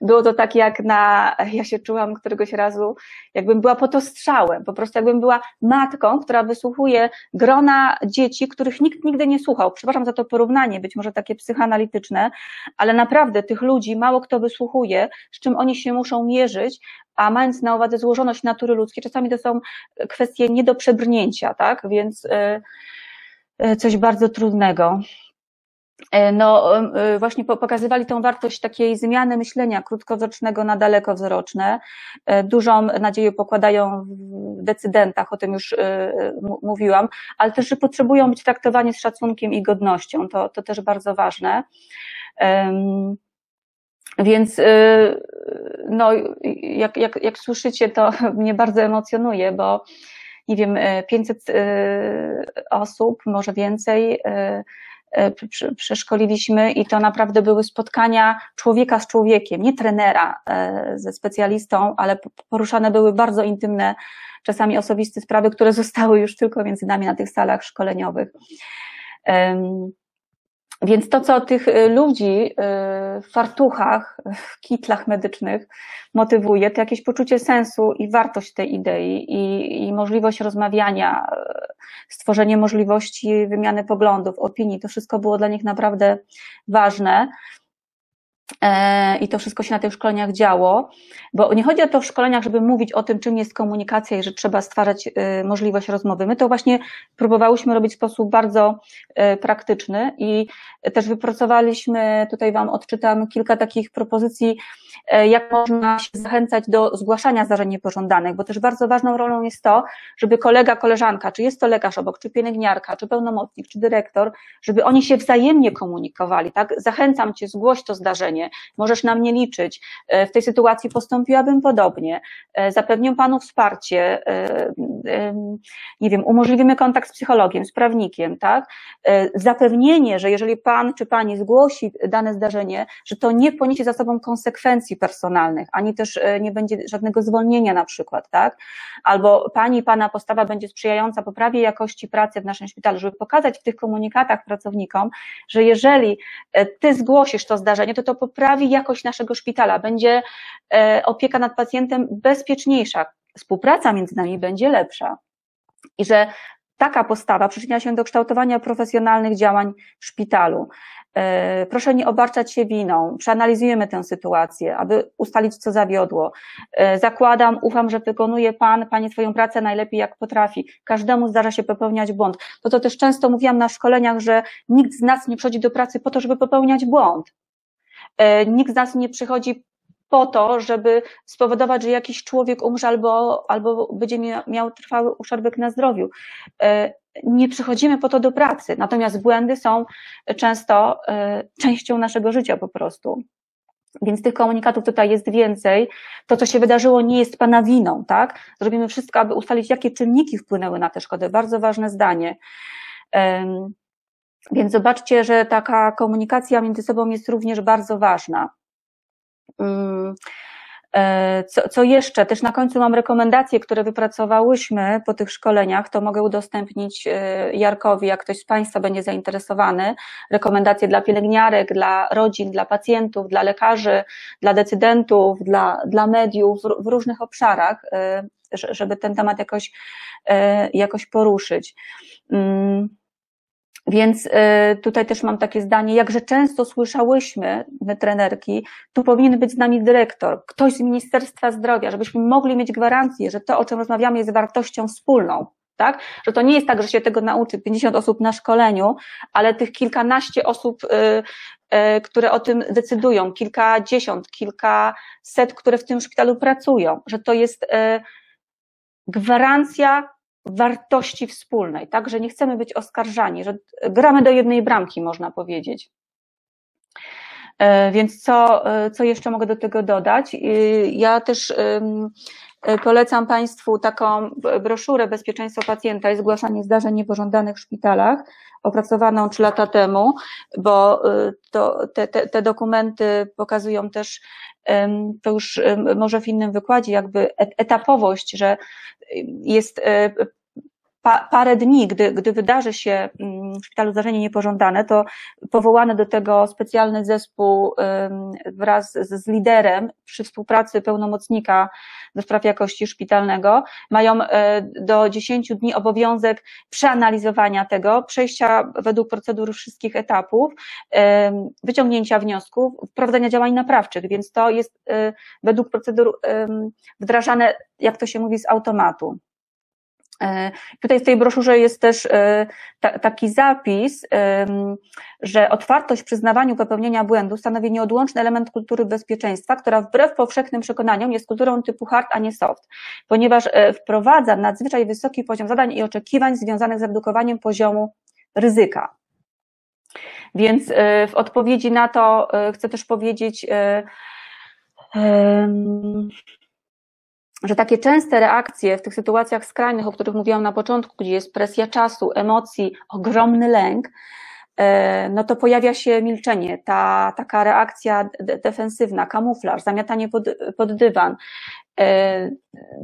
było to tak jak na, ja się czułam któregoś razu, jakbym była pod ostrzałem, po prostu jakbym była matką, która wysłuchuje grona dzieci, których nikt nigdy nie słuchał. Przepraszam za to porównanie, być może takie psychoanalityczne, ale naprawdę tych ludzi mało kto wysłuchuje, z czym oni się muszą mierzyć, a mając na uwadze złożoność natury ludzkiej, czasami to są kwestie nie do przebrnięcia, tak? Więc coś bardzo trudnego. No właśnie pokazywali tą wartość takiej zmiany myślenia krótkowzrocznego na dalekowzroczne. Dużą nadzieję pokładają w decydentach, o tym już mówiłam, ale też, że potrzebują być traktowani z szacunkiem i godnością. To, to też bardzo ważne. Więc no, jak, jak, jak słyszycie, to mnie bardzo emocjonuje, bo nie wiem, pięćset osób, może więcej, przeszkoliliśmy i to naprawdę były spotkania człowieka z człowiekiem, nie trenera ze specjalistą, ale poruszane były bardzo intymne, czasami osobiste sprawy, które zostały już tylko między nami na tych salach szkoleniowych. Więc to, co tych ludzi w fartuchach, w kitlach medycznych motywuje, to jakieś poczucie sensu i wartość tej idei i, i możliwość rozmawiania, stworzenie możliwości wymiany poglądów, opinii. To wszystko było dla nich naprawdę ważne. I to wszystko się na tych szkoleniach działo, bo nie chodzi o to w szkoleniach, żeby mówić o tym, czym jest komunikacja i że trzeba stwarzać możliwość rozmowy. My to właśnie próbowałyśmy robić w sposób bardzo praktyczny i też wypracowaliśmy, tutaj Wam odczytam kilka takich propozycji, jak można się zachęcać do zgłaszania zdarzeń niepożądanych, bo też bardzo ważną rolą jest to, żeby kolega, koleżanka, czy jest to lekarz obok, czy pielęgniarka, czy pełnomocnik, czy dyrektor, żeby oni się wzajemnie komunikowali, tak? Zachęcam Cię, zgłoś to zdarzenie. Możesz na mnie liczyć, w tej sytuacji postąpiłabym podobnie, zapewnię Panu wsparcie, nie wiem, umożliwimy kontakt z psychologiem, z prawnikiem, tak? Zapewnienie, że jeżeli Pan czy Pani zgłosi dane zdarzenie, że to nie poniesie za sobą konsekwencji personalnych, ani też nie będzie żadnego zwolnienia na przykład, tak? Albo Pani, Pana postawa będzie sprzyjająca poprawie jakości pracy w naszym szpitalu, żeby pokazać w tych komunikatach pracownikom, że jeżeli Ty zgłosisz to zdarzenie, to to poprawi jakość naszego szpitala, będzie opieka nad pacjentem bezpieczniejsza, współpraca między nami będzie lepsza i że taka postawa przyczynia się do kształtowania profesjonalnych działań w szpitalu. Proszę nie obarczać się winą, przeanalizujemy tę sytuację, aby ustalić, co zawiodło. Zakładam, ufam, że wykonuje Pan, Pani swoją pracę najlepiej jak potrafi. Każdemu zdarza się popełniać błąd. To to też często mówiłam na szkoleniach, że nikt z nas nie przychodzi do pracy po to, żeby popełniać błąd. Nikt z nas nie przychodzi po to, żeby spowodować, że jakiś człowiek umrze albo, albo będzie miał trwały uszczerbek na zdrowiu. nie przychodzimy po to do pracy, natomiast błędy są często częścią naszego życia po prostu. Więc tych komunikatów tutaj jest więcej. To, co się wydarzyło, nie jest Pana winą, tak? Zrobimy wszystko, aby ustalić, jakie czynniki wpłynęły na tę szkodę. Bardzo ważne zdanie. Więc zobaczcie, że taka komunikacja między sobą jest również bardzo ważna. Co, co jeszcze? Też na końcu mam rekomendacje, które wypracowałyśmy po tych szkoleniach, to mogę udostępnić Jarkowi, jak ktoś z Państwa będzie zainteresowany. Rekomendacje dla pielęgniarek, dla rodzin, dla pacjentów, dla lekarzy, dla decydentów, dla, dla mediów w różnych obszarach, żeby ten temat jakoś, jakoś poruszyć. Więc tutaj też mam takie zdanie, jakże często słyszałyśmy, my trenerki, tu powinien być z nami dyrektor, ktoś z Ministerstwa Zdrowia, żebyśmy mogli mieć gwarancję, że to, o czym rozmawiamy, jest wartością wspólną, tak? Że to nie jest tak, że się tego nauczy pięćdziesiąt osób na szkoleniu, ale tych kilkanaście osób, które o tym decydują, kilkadziesiąt, kilkaset, które w tym szpitalu pracują, że to jest gwarancja wartości wspólnej, tak, że nie chcemy być oskarżani, że gramy do jednej bramki, można powiedzieć. Więc co, co jeszcze mogę do tego dodać? Ja też polecam Państwu taką broszurę Bezpieczeństwo pacjenta i zgłaszanie zdarzeń niepożądanych w szpitalach, opracowaną trzy lata temu, bo to, te, te, te dokumenty pokazują też, to już może w innym wykładzie, jakby etapowość, że jest pa, parę dni, gdy, gdy wydarzy się w szpitalu zdarzenie niepożądane, to powołany do tego specjalny zespół wraz z, z liderem przy współpracy pełnomocnika do spraw jakości szpitalnego mają do dziesięciu dni obowiązek przeanalizowania tego, przejścia według procedur wszystkich etapów, wyciągnięcia wniosków, wprowadzenia działań naprawczych, więc to jest według procedur wdrażane, jak to się mówi, z automatu. Tutaj w tej broszurze jest też taki zapis, że otwartość w przyznawaniu popełnienia błędu stanowi nieodłączny element kultury bezpieczeństwa, która wbrew powszechnym przekonaniom jest kulturą typu hard, a nie soft, ponieważ wprowadza nadzwyczaj wysoki poziom zadań i oczekiwań związanych z redukowaniem poziomu ryzyka. Więc w odpowiedzi na to chcę też powiedzieć, że takie częste reakcje w tych sytuacjach skrajnych, o których mówiłam na początku, gdzie jest presja czasu, emocji, ogromny lęk, no to pojawia się milczenie, ta taka reakcja defensywna, kamuflaż, zamiatanie pod, pod dywan,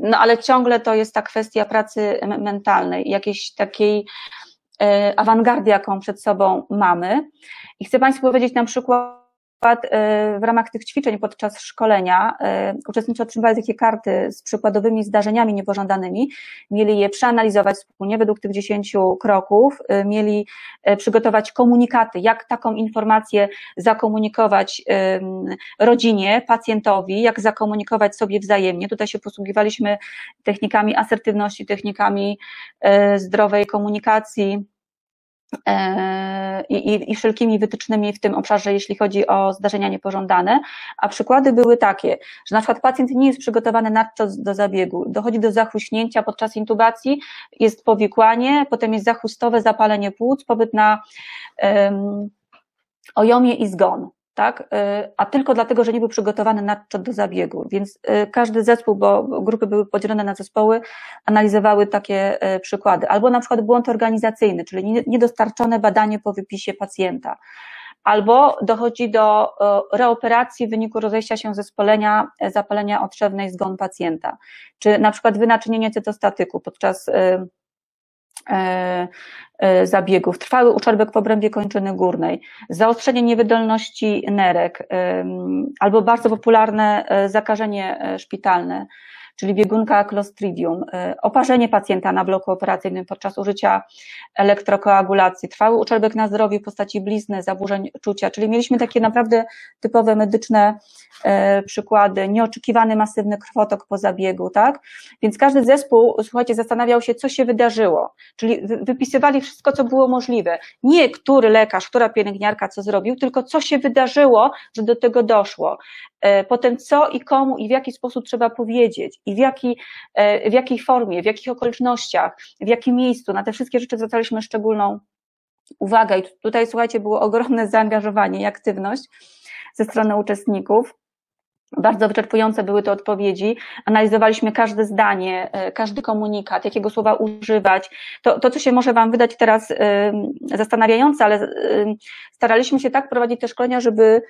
no ale ciągle to jest ta kwestia pracy mentalnej, jakiejś takiej awangardy, jaką przed sobą mamy. I chcę Państwu powiedzieć na przykład, w ramach tych ćwiczeń podczas szkolenia uczestnicy otrzymywali takie karty z przykładowymi zdarzeniami niepożądanymi, mieli je przeanalizować wspólnie według tych dziesięciu kroków, mieli przygotować komunikaty, jak taką informację zakomunikować rodzinie, pacjentowi, jak zakomunikować sobie wzajemnie. Tutaj się posługiwaliśmy technikami asertywności, technikami zdrowej komunikacji, I, i, i wszelkimi wytycznymi w tym obszarze, jeśli chodzi o zdarzenia niepożądane, a przykłady były takie, że na przykład pacjent nie jest przygotowany nadto do zabiegu, dochodzi do zachłyśnięcia podczas intubacji, jest powikłanie, potem jest zachłustowe zapalenie płuc, pobyt na um, ojomie i zgon, tak? A tylko dlatego, że nie był przygotowany nadto do zabiegu, więc każdy zespół, bo grupy były podzielone na zespoły, analizowały takie przykłady. Albo na przykład błąd organizacyjny, czyli niedostarczone badanie po wypisie pacjenta. Albo dochodzi do reoperacji w wyniku rozejścia się zespolenia, zapalenia otrzewnej, zgon pacjenta. Czy na przykład wynaczynienie cytostatyku podczas zabiegów, trwały uszczerbek w obrębie kończyny górnej, zaostrzenie niewydolności nerek albo bardzo popularne zakażenie szpitalne, czyli biegunka Clostridium, oparzenie pacjenta na bloku operacyjnym podczas użycia elektrokoagulacji, trwały uszczerbek na zdrowiu w postaci blizny, zaburzeń czucia, czyli mieliśmy takie naprawdę typowe medyczne przykłady, nieoczekiwany masywny krwotok po zabiegu, tak? Więc każdy zespół, słuchajcie, zastanawiał się, co się wydarzyło, czyli wypisywali wszystko, co było możliwe. Nie który lekarz, która pielęgniarka co zrobił, tylko co się wydarzyło, że do tego doszło. Potem co i komu i w jaki sposób trzeba powiedzieć. i w, jaki, w jakiej formie, w jakich okolicznościach, w jakim miejscu. Na te wszystkie rzeczy zwracaliśmy szczególną uwagę i tutaj, słuchajcie, było ogromne zaangażowanie i aktywność ze strony uczestników. Bardzo wyczerpujące były te odpowiedzi, analizowaliśmy każde zdanie, każdy komunikat, jakiego słowa używać. To, to co się może Wam wydać teraz zastanawiające, ale staraliśmy się tak prowadzić te szkolenia, żeby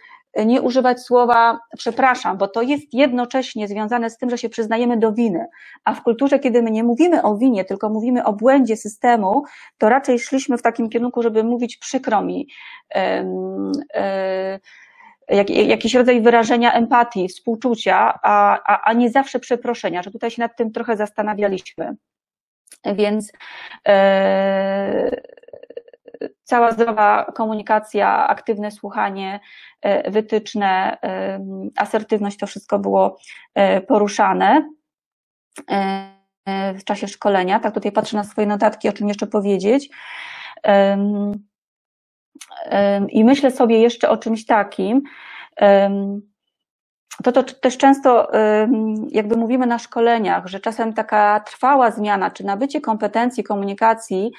nie używać słowa przepraszam, bo to jest jednocześnie związane z tym, że się przyznajemy do winy, a w kulturze, kiedy my nie mówimy o winie, tylko mówimy o błędzie systemu, to raczej szliśmy w takim kierunku, żeby mówić przykro mi, yy, yy, jakiś rodzaj wyrażenia empatii, współczucia, a, a, a nie zawsze przeproszenia, że tutaj się nad tym trochę zastanawialiśmy. Więc yy, cała zdrowa komunikacja, aktywne słuchanie, yy, wytyczne, yy, asertywność, to wszystko było yy, poruszane yy, yy, w czasie szkolenia. Tak, tutaj patrzę na swoje notatki, o czym jeszcze powiedzieć. Yy, I myślę sobie jeszcze o czymś takim, to, to też często jakby mówimy na szkoleniach, że czasem taka trwała zmiana czy nabycie kompetencji komunikacji,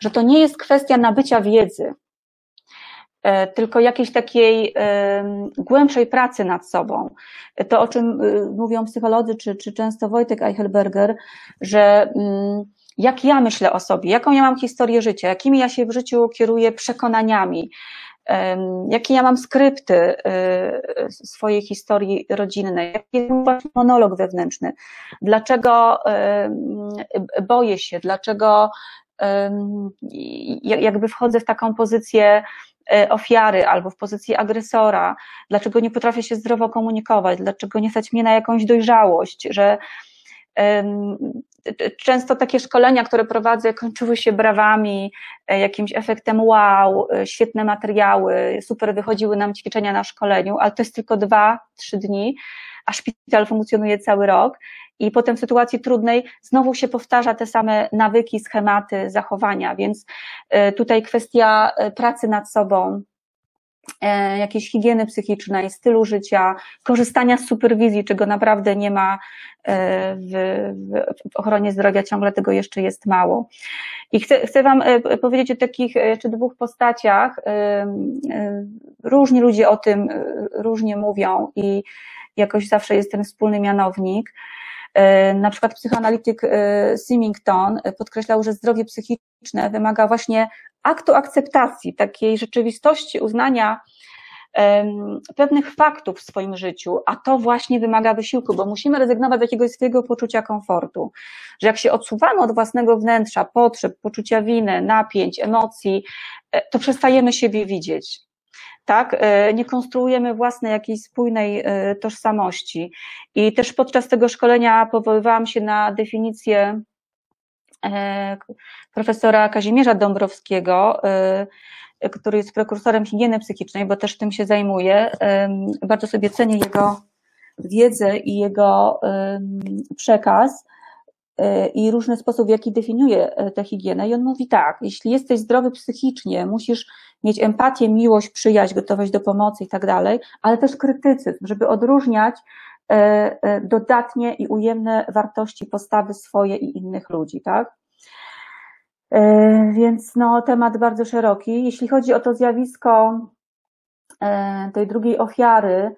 że to nie jest kwestia nabycia wiedzy, tylko jakiejś takiej głębszej pracy nad sobą. To, o czym mówią psycholodzy czy, czy często Wojtek Eichelberger, że jak ja myślę o sobie, jaką ja mam historię życia, jakimi ja się w życiu kieruję przekonaniami, jakie ja mam skrypty swojej historii rodzinnej, jaki jest właśnie monolog wewnętrzny, dlaczego boję się, dlaczego jakby wchodzę w taką pozycję ofiary albo w pozycji agresora, dlaczego nie potrafię się zdrowo komunikować, dlaczego nie stać mnie na jakąś dojrzałość, że często takie szkolenia, które prowadzę, kończyły się brawami, jakimś efektem wow, świetne materiały, super wychodziły nam ćwiczenia na szkoleniu, ale to jest tylko dwa, trzy dni, a szpital funkcjonuje cały rok i potem w sytuacji trudnej znowu się powtarza te same nawyki, schematy, zachowania, więc tutaj kwestia pracy nad sobą, jakiejś higieny psychicznej, stylu życia, korzystania z superwizji, czego naprawdę nie ma w, w ochronie zdrowia, ciągle tego jeszcze jest mało. I chcę, chcę Wam powiedzieć o takich jeszcze dwóch postaciach. Różni ludzie o tym różnie mówią i jakoś zawsze jest ten wspólny mianownik. Na przykład psychoanalityk Symington podkreślał, że zdrowie psychiczne wymaga właśnie aktu akceptacji, takiej rzeczywistości, uznania um, pewnych faktów w swoim życiu, a to właśnie wymaga wysiłku, bo musimy rezygnować z jakiegoś swojego poczucia komfortu, że jak się odsuwamy od własnego wnętrza, potrzeb, poczucia winy, napięć, emocji, to przestajemy siebie widzieć. Tak, nie konstruujemy własnej jakiejś spójnej tożsamości. I też podczas tego szkolenia powoływałam się na definicję profesora Kazimierza Dąbrowskiego, który jest prekursorem higieny psychicznej, bo też tym się zajmuje. Bardzo sobie cenię jego wiedzę i jego przekaz i różny sposób, w jaki definiuje tę higienę. I on mówi tak, jeśli jesteś zdrowy psychicznie, musisz mieć empatię, miłość, przyjaźń, gotowość do pomocy i tak dalej, ale też krytycyzm, żeby odróżniać dodatnie i ujemne wartości, postawy swoje i innych ludzi, tak? Więc no, temat bardzo szeroki. Jeśli chodzi o to zjawisko tej drugiej ofiary,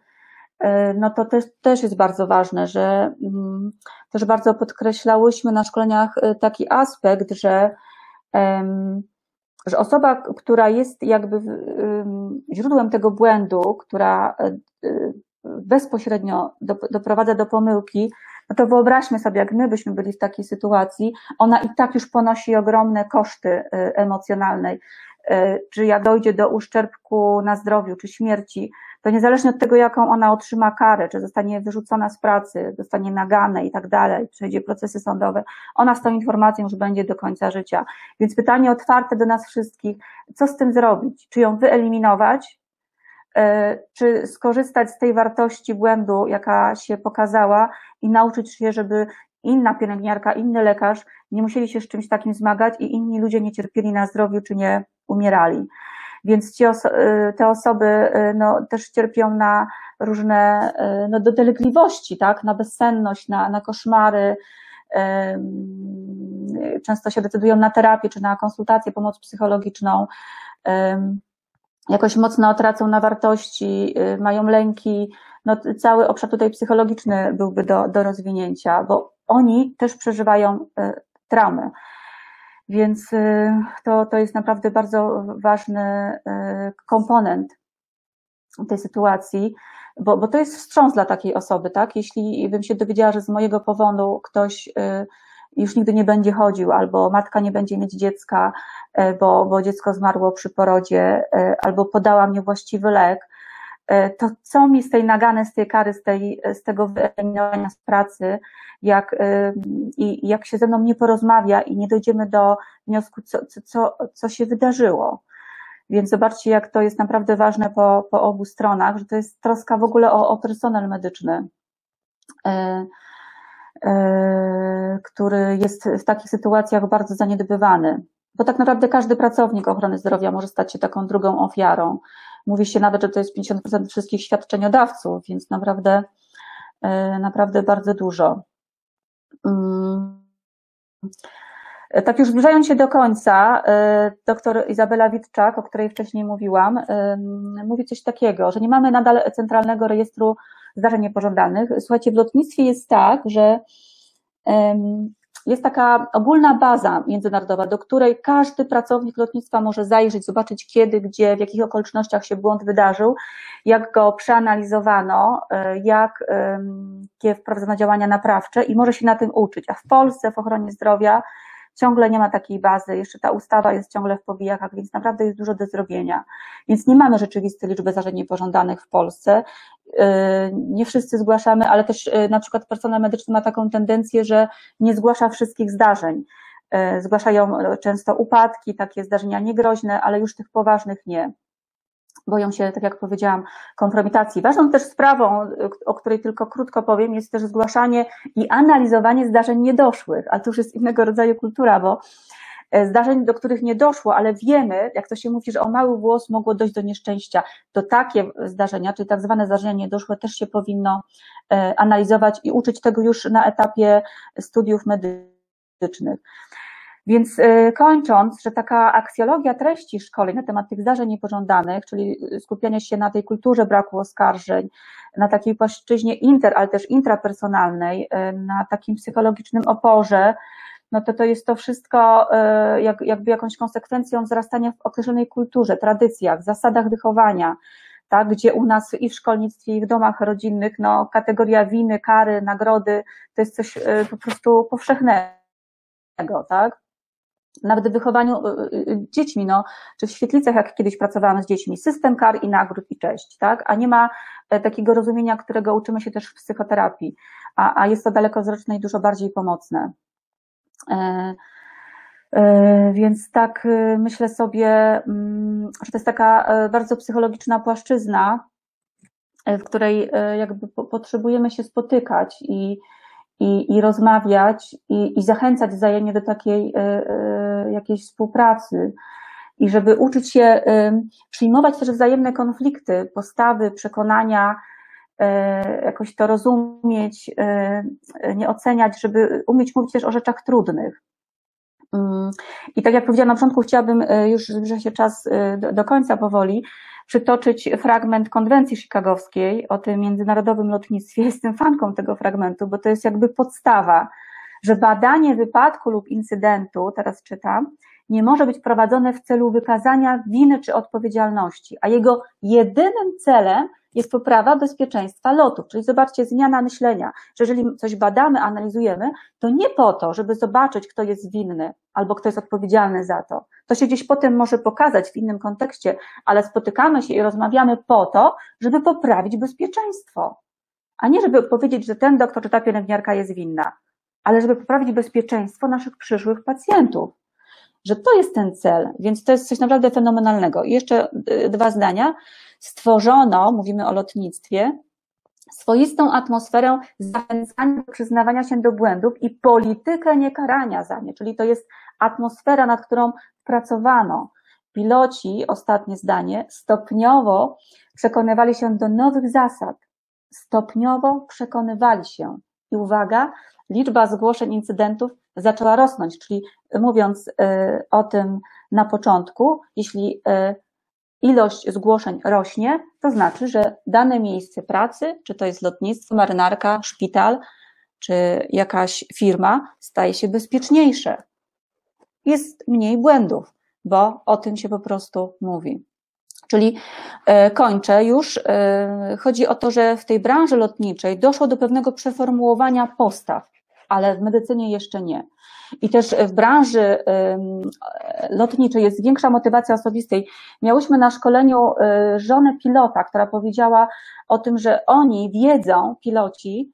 no to też, też jest bardzo ważne, że też bardzo podkreślałyśmy na szkoleniach taki aspekt, że, że osoba, która jest jakby źródłem tego błędu, która bezpośrednio do, doprowadza do pomyłki, no to wyobraźmy sobie, jak my byśmy byli w takiej sytuacji, ona i tak już ponosi ogromne koszty emocjonalne, czy jak dojdzie do uszczerbku na zdrowiu, czy śmierci, to niezależnie od tego, jaką ona otrzyma karę, czy zostanie wyrzucona z pracy, dostanie nagane i tak dalej, przejdzie procesy sądowe, ona z tą informacją już będzie do końca życia. Więc pytanie otwarte do nas wszystkich, co z tym zrobić? Czy ją wyeliminować? Czy skorzystać z tej wartości błędu, jaka się pokazała i nauczyć się, żeby inna pielęgniarka, inny lekarz nie musieli się z czymś takim zmagać i inni ludzie nie cierpieli na zdrowiu czy nie umierali. Więc ci oso te osoby no, też cierpią na różne no, dolegliwości, tak? Na bezsenność, na, na koszmary. Często się decydują na terapię czy na konsultację, pomoc psychologiczną. Jakoś mocno tracą na wartości, mają lęki. No, cały obszar tutaj psychologiczny byłby do, do rozwinięcia, bo oni też przeżywają traumy. Więc to, to jest naprawdę bardzo ważny komponent tej sytuacji, bo, bo to jest wstrząs dla takiej osoby, tak? Jeśli bym się dowiedziała, że z mojego powodu ktoś już nigdy nie będzie chodził, albo matka nie będzie mieć dziecka, bo, bo dziecko zmarło przy porodzie, albo podała mi niewłaściwy lek, to co mi z tej nagany, z tej kary, z, tej, z tego wyeliminowania z pracy, jak, i jak się ze mną nie porozmawia i nie dojdziemy do wniosku, co, co, co się wydarzyło. Więc zobaczcie, jak to jest naprawdę ważne po, po obu stronach, że to jest troska w ogóle o, o personel medyczny, yy, yy, który jest w takich sytuacjach bardzo zaniedbywany. Bo tak naprawdę każdy pracownik ochrony zdrowia może stać się taką drugą ofiarą. Mówi się nawet, że to jest pięćdziesiąt procent wszystkich świadczeniodawców, więc naprawdę, yy, naprawdę bardzo dużo. Yy. Tak już zbliżając się do końca, doktor Izabela Witczak, o której wcześniej mówiłam, mówi coś takiego, że nie mamy nadal centralnego rejestru zdarzeń niepożądanych. Słuchajcie, w lotnictwie jest tak, że jest taka ogólna baza międzynarodowa, do której każdy pracownik lotnictwa może zajrzeć, zobaczyć kiedy, gdzie, w jakich okolicznościach się błąd wydarzył, jak go przeanalizowano, jakie wprowadzono działania naprawcze i może się na tym uczyć. A w Polsce, w ochronie zdrowia, ciągle nie ma takiej bazy, jeszcze ta ustawa jest ciągle w powijakach, więc naprawdę jest dużo do zrobienia. Więc nie mamy rzeczywistej liczby zdarzeń niepożądanych w Polsce. Nie wszyscy zgłaszamy, ale też na przykład personel medyczny ma taką tendencję, że nie zgłasza wszystkich zdarzeń. Zgłaszają często upadki, takie zdarzenia niegroźne, ale już tych poważnych nie. Boją się, tak jak powiedziałam, kompromitacji. Ważną też sprawą, o której tylko krótko powiem, jest też zgłaszanie i analizowanie zdarzeń niedoszłych, a to już jest innego rodzaju kultura, bo zdarzeń, do których nie doszło, ale wiemy, jak to się mówi, że o mały włos mogło dojść do nieszczęścia, to takie zdarzenia, czyli tak zwane zdarzenia niedoszłe, też się powinno analizować i uczyć tego już na etapie studiów medycznych. Więc kończąc, że taka aksjologia treści szkoleń na temat tych zdarzeń niepożądanych, czyli skupianie się na tej kulturze braku oskarżeń, na takiej płaszczyźnie inter, ale też intrapersonalnej, na takim psychologicznym oporze, no to to jest to wszystko jak, jakby jakąś konsekwencją wzrastania w określonej kulturze, tradycjach, zasadach wychowania, tak, gdzie u nas i w szkolnictwie, i w domach rodzinnych no, kategoria winy, kary, nagrody to jest coś po prostu powszechnego, tak? Nawet w wychowaniu dziećmi, no, czy w świetlicach, jak kiedyś pracowałam z dziećmi, system kar i nagród i cześć, tak? A nie ma takiego rozumienia, którego uczymy się też w psychoterapii, a, a jest to dalekowzroczne i dużo bardziej pomocne. E, e, więc tak myślę sobie, że to jest taka bardzo psychologiczna płaszczyzna, w której jakby potrzebujemy się spotykać i I, i rozmawiać i, i zachęcać wzajemnie do takiej y, y, jakiejś współpracy i żeby uczyć się y, przyjmować też wzajemne konflikty, postawy, przekonania, y, jakoś to rozumieć, y, nie oceniać, żeby umieć mówić też o rzeczach trudnych. Y, I tak jak powiedziałam na początku, chciałabym y, już, zbliża się czas y, do, do końca powoli, przytoczyć fragment konwencji chicagowskiej o tym międzynarodowym lotnictwie. Jestem fanką tego fragmentu, bo to jest jakby podstawa, że badanie wypadku lub incydentu, teraz czytam, nie może być prowadzone w celu wykazania winy czy odpowiedzialności, a jego jedynym celem jest poprawa bezpieczeństwa lotów. Czyli zobaczcie, zmiana myślenia, że jeżeli coś badamy, analizujemy, to nie po to, żeby zobaczyć, kto jest winny albo kto jest odpowiedzialny za to. To się gdzieś potem może pokazać w innym kontekście, ale spotykamy się i rozmawiamy po to, żeby poprawić bezpieczeństwo, a nie żeby powiedzieć, że ten doktor czy ta pielęgniarka jest winna, ale żeby poprawić bezpieczeństwo naszych przyszłych pacjentów. Że to jest ten cel, więc to jest coś naprawdę fenomenalnego. I jeszcze dwa zdania. Stworzono, mówimy o lotnictwie, swoistą atmosferę zachęcania do przyznawania się do błędów i politykę niekarania za nie, czyli to jest atmosfera, nad którą pracowano Piloci, ostatnie zdanie, stopniowo przekonywali się do nowych zasad. Stopniowo przekonywali się. I uwaga, liczba zgłoszeń incydentów zaczęła rosnąć, czyli mówiąc o tym na początku, jeśli ilość zgłoszeń rośnie, to znaczy, że dane miejsce pracy, czy to jest lotnictwo, marynarka, szpital, czy jakaś firma, staje się bezpieczniejsze. Jest mniej błędów, bo o tym się po prostu mówi. Czyli kończę już. Chodzi o to, że w tej branży lotniczej doszło do pewnego przeformułowania postaw, ale w medycynie jeszcze nie. I też w branży lotniczej jest większa motywacja osobistej. Miałyśmy na szkoleniu żonę pilota, która powiedziała o tym, że oni wiedzą, piloci,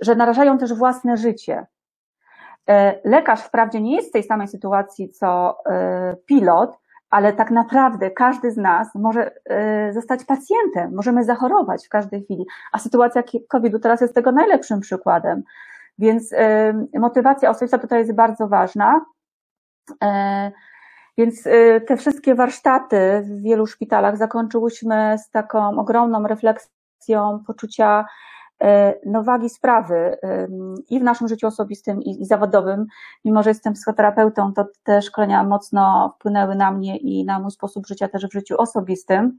że narażają też własne życie. Lekarz wprawdzie nie jest w tej samej sytuacji co pilot, ale tak naprawdę każdy z nas może zostać pacjentem, możemy zachorować w każdej chwili, a sytuacja kowida teraz jest tego najlepszym przykładem. Więc motywacja osobista tutaj jest bardzo ważna. Więc te wszystkie warsztaty w wielu szpitalach zakończyłyśmy z taką ogromną refleksją poczucia no wagi sprawy i w naszym życiu osobistym i zawodowym. Mimo że jestem psychoterapeutą, to te szkolenia mocno wpłynęły na mnie i na mój sposób życia też w życiu osobistym,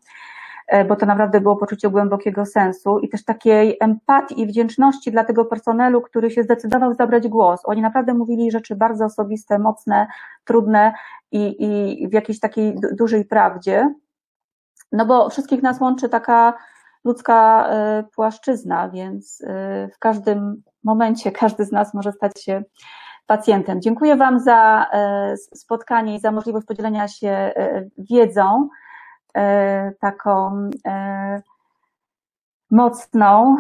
bo to naprawdę było poczucie głębokiego sensu i też takiej empatii i wdzięczności dla tego personelu, który się zdecydował zabrać głos. Oni naprawdę mówili rzeczy bardzo osobiste, mocne, trudne i, i w jakiejś takiej dużej prawdzie, no bo wszystkich nas łączy taka ludzka płaszczyzna, więc w każdym momencie każdy z nas może stać się pacjentem. Dziękuję Wam za spotkanie i za możliwość podzielenia się wiedzą taką mocną.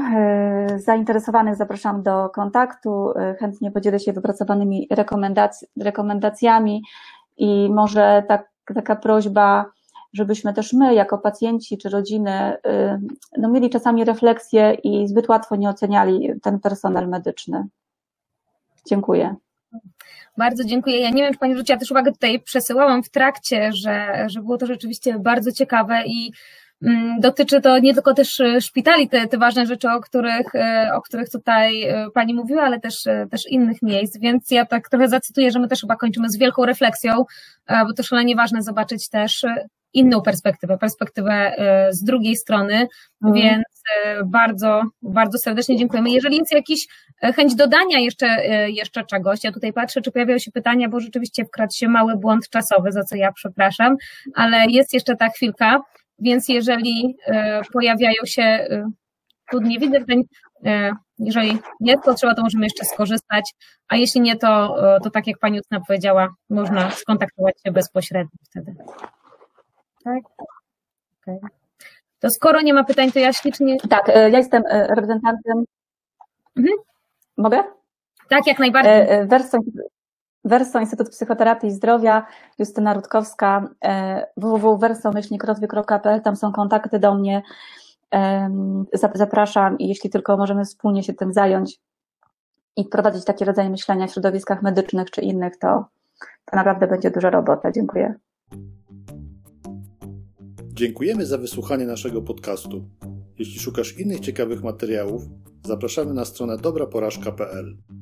Zainteresowanych zapraszam do kontaktu, chętnie podzielę się wypracowanymi rekomendac- rekomendacjami i może tak, taka prośba, żebyśmy też my, jako pacjenci czy rodziny, no, mieli czasami refleksję i zbyt łatwo nie oceniali ten personel medyczny. Dziękuję. Bardzo dziękuję. Ja nie wiem, czy Pani zwróciła też uwagę, tutaj przesyłałam w trakcie, że, że było to rzeczywiście bardzo ciekawe i dotyczy to nie tylko też szpitali, te, te ważne rzeczy, o których, o których tutaj Pani mówiła, ale też, też innych miejsc, więc ja tak trochę zacytuję, że my też chyba kończymy z wielką refleksją, bo to szalenie ważne zobaczyć też inną perspektywę, perspektywę z drugiej strony, mm. więc bardzo, bardzo serdecznie dziękujemy. Jeżeli jest jakiś chęć dodania jeszcze, jeszcze czegoś, ja tutaj patrzę, czy pojawiają się pytania, bo rzeczywiście wkradł się mały błąd czasowy, za co ja przepraszam, ale jest jeszcze ta chwilka, więc jeżeli pojawiają się, tu nie widzę pytań, jeżeli nie, to trzeba, to możemy jeszcze skorzystać, a jeśli nie, to, to tak jak Pani Justyna powiedziała, można skontaktować się bezpośrednio wtedy. Tak? Okay. To skoro nie ma pytań, to ja ślicznie... Tak, ja jestem reprezentantem... Mhm. Mogę? Tak, jak najbardziej. Werso, Werso Instytut Psychoterapii i Zdrowia, Justyna Rutkowska, w w w kropka werso myślnik rozwój kropka p l, tam są kontakty do mnie, zapraszam i jeśli tylko możemy wspólnie się tym zająć i prowadzić taki rodzaj myślenia w środowiskach medycznych czy innych, to, to naprawdę będzie duża robota. Dziękuję. Dziękujemy za wysłuchanie naszego podcastu. Jeśli szukasz innych ciekawych materiałów, zapraszamy na stronę dobra porażka kropka p l.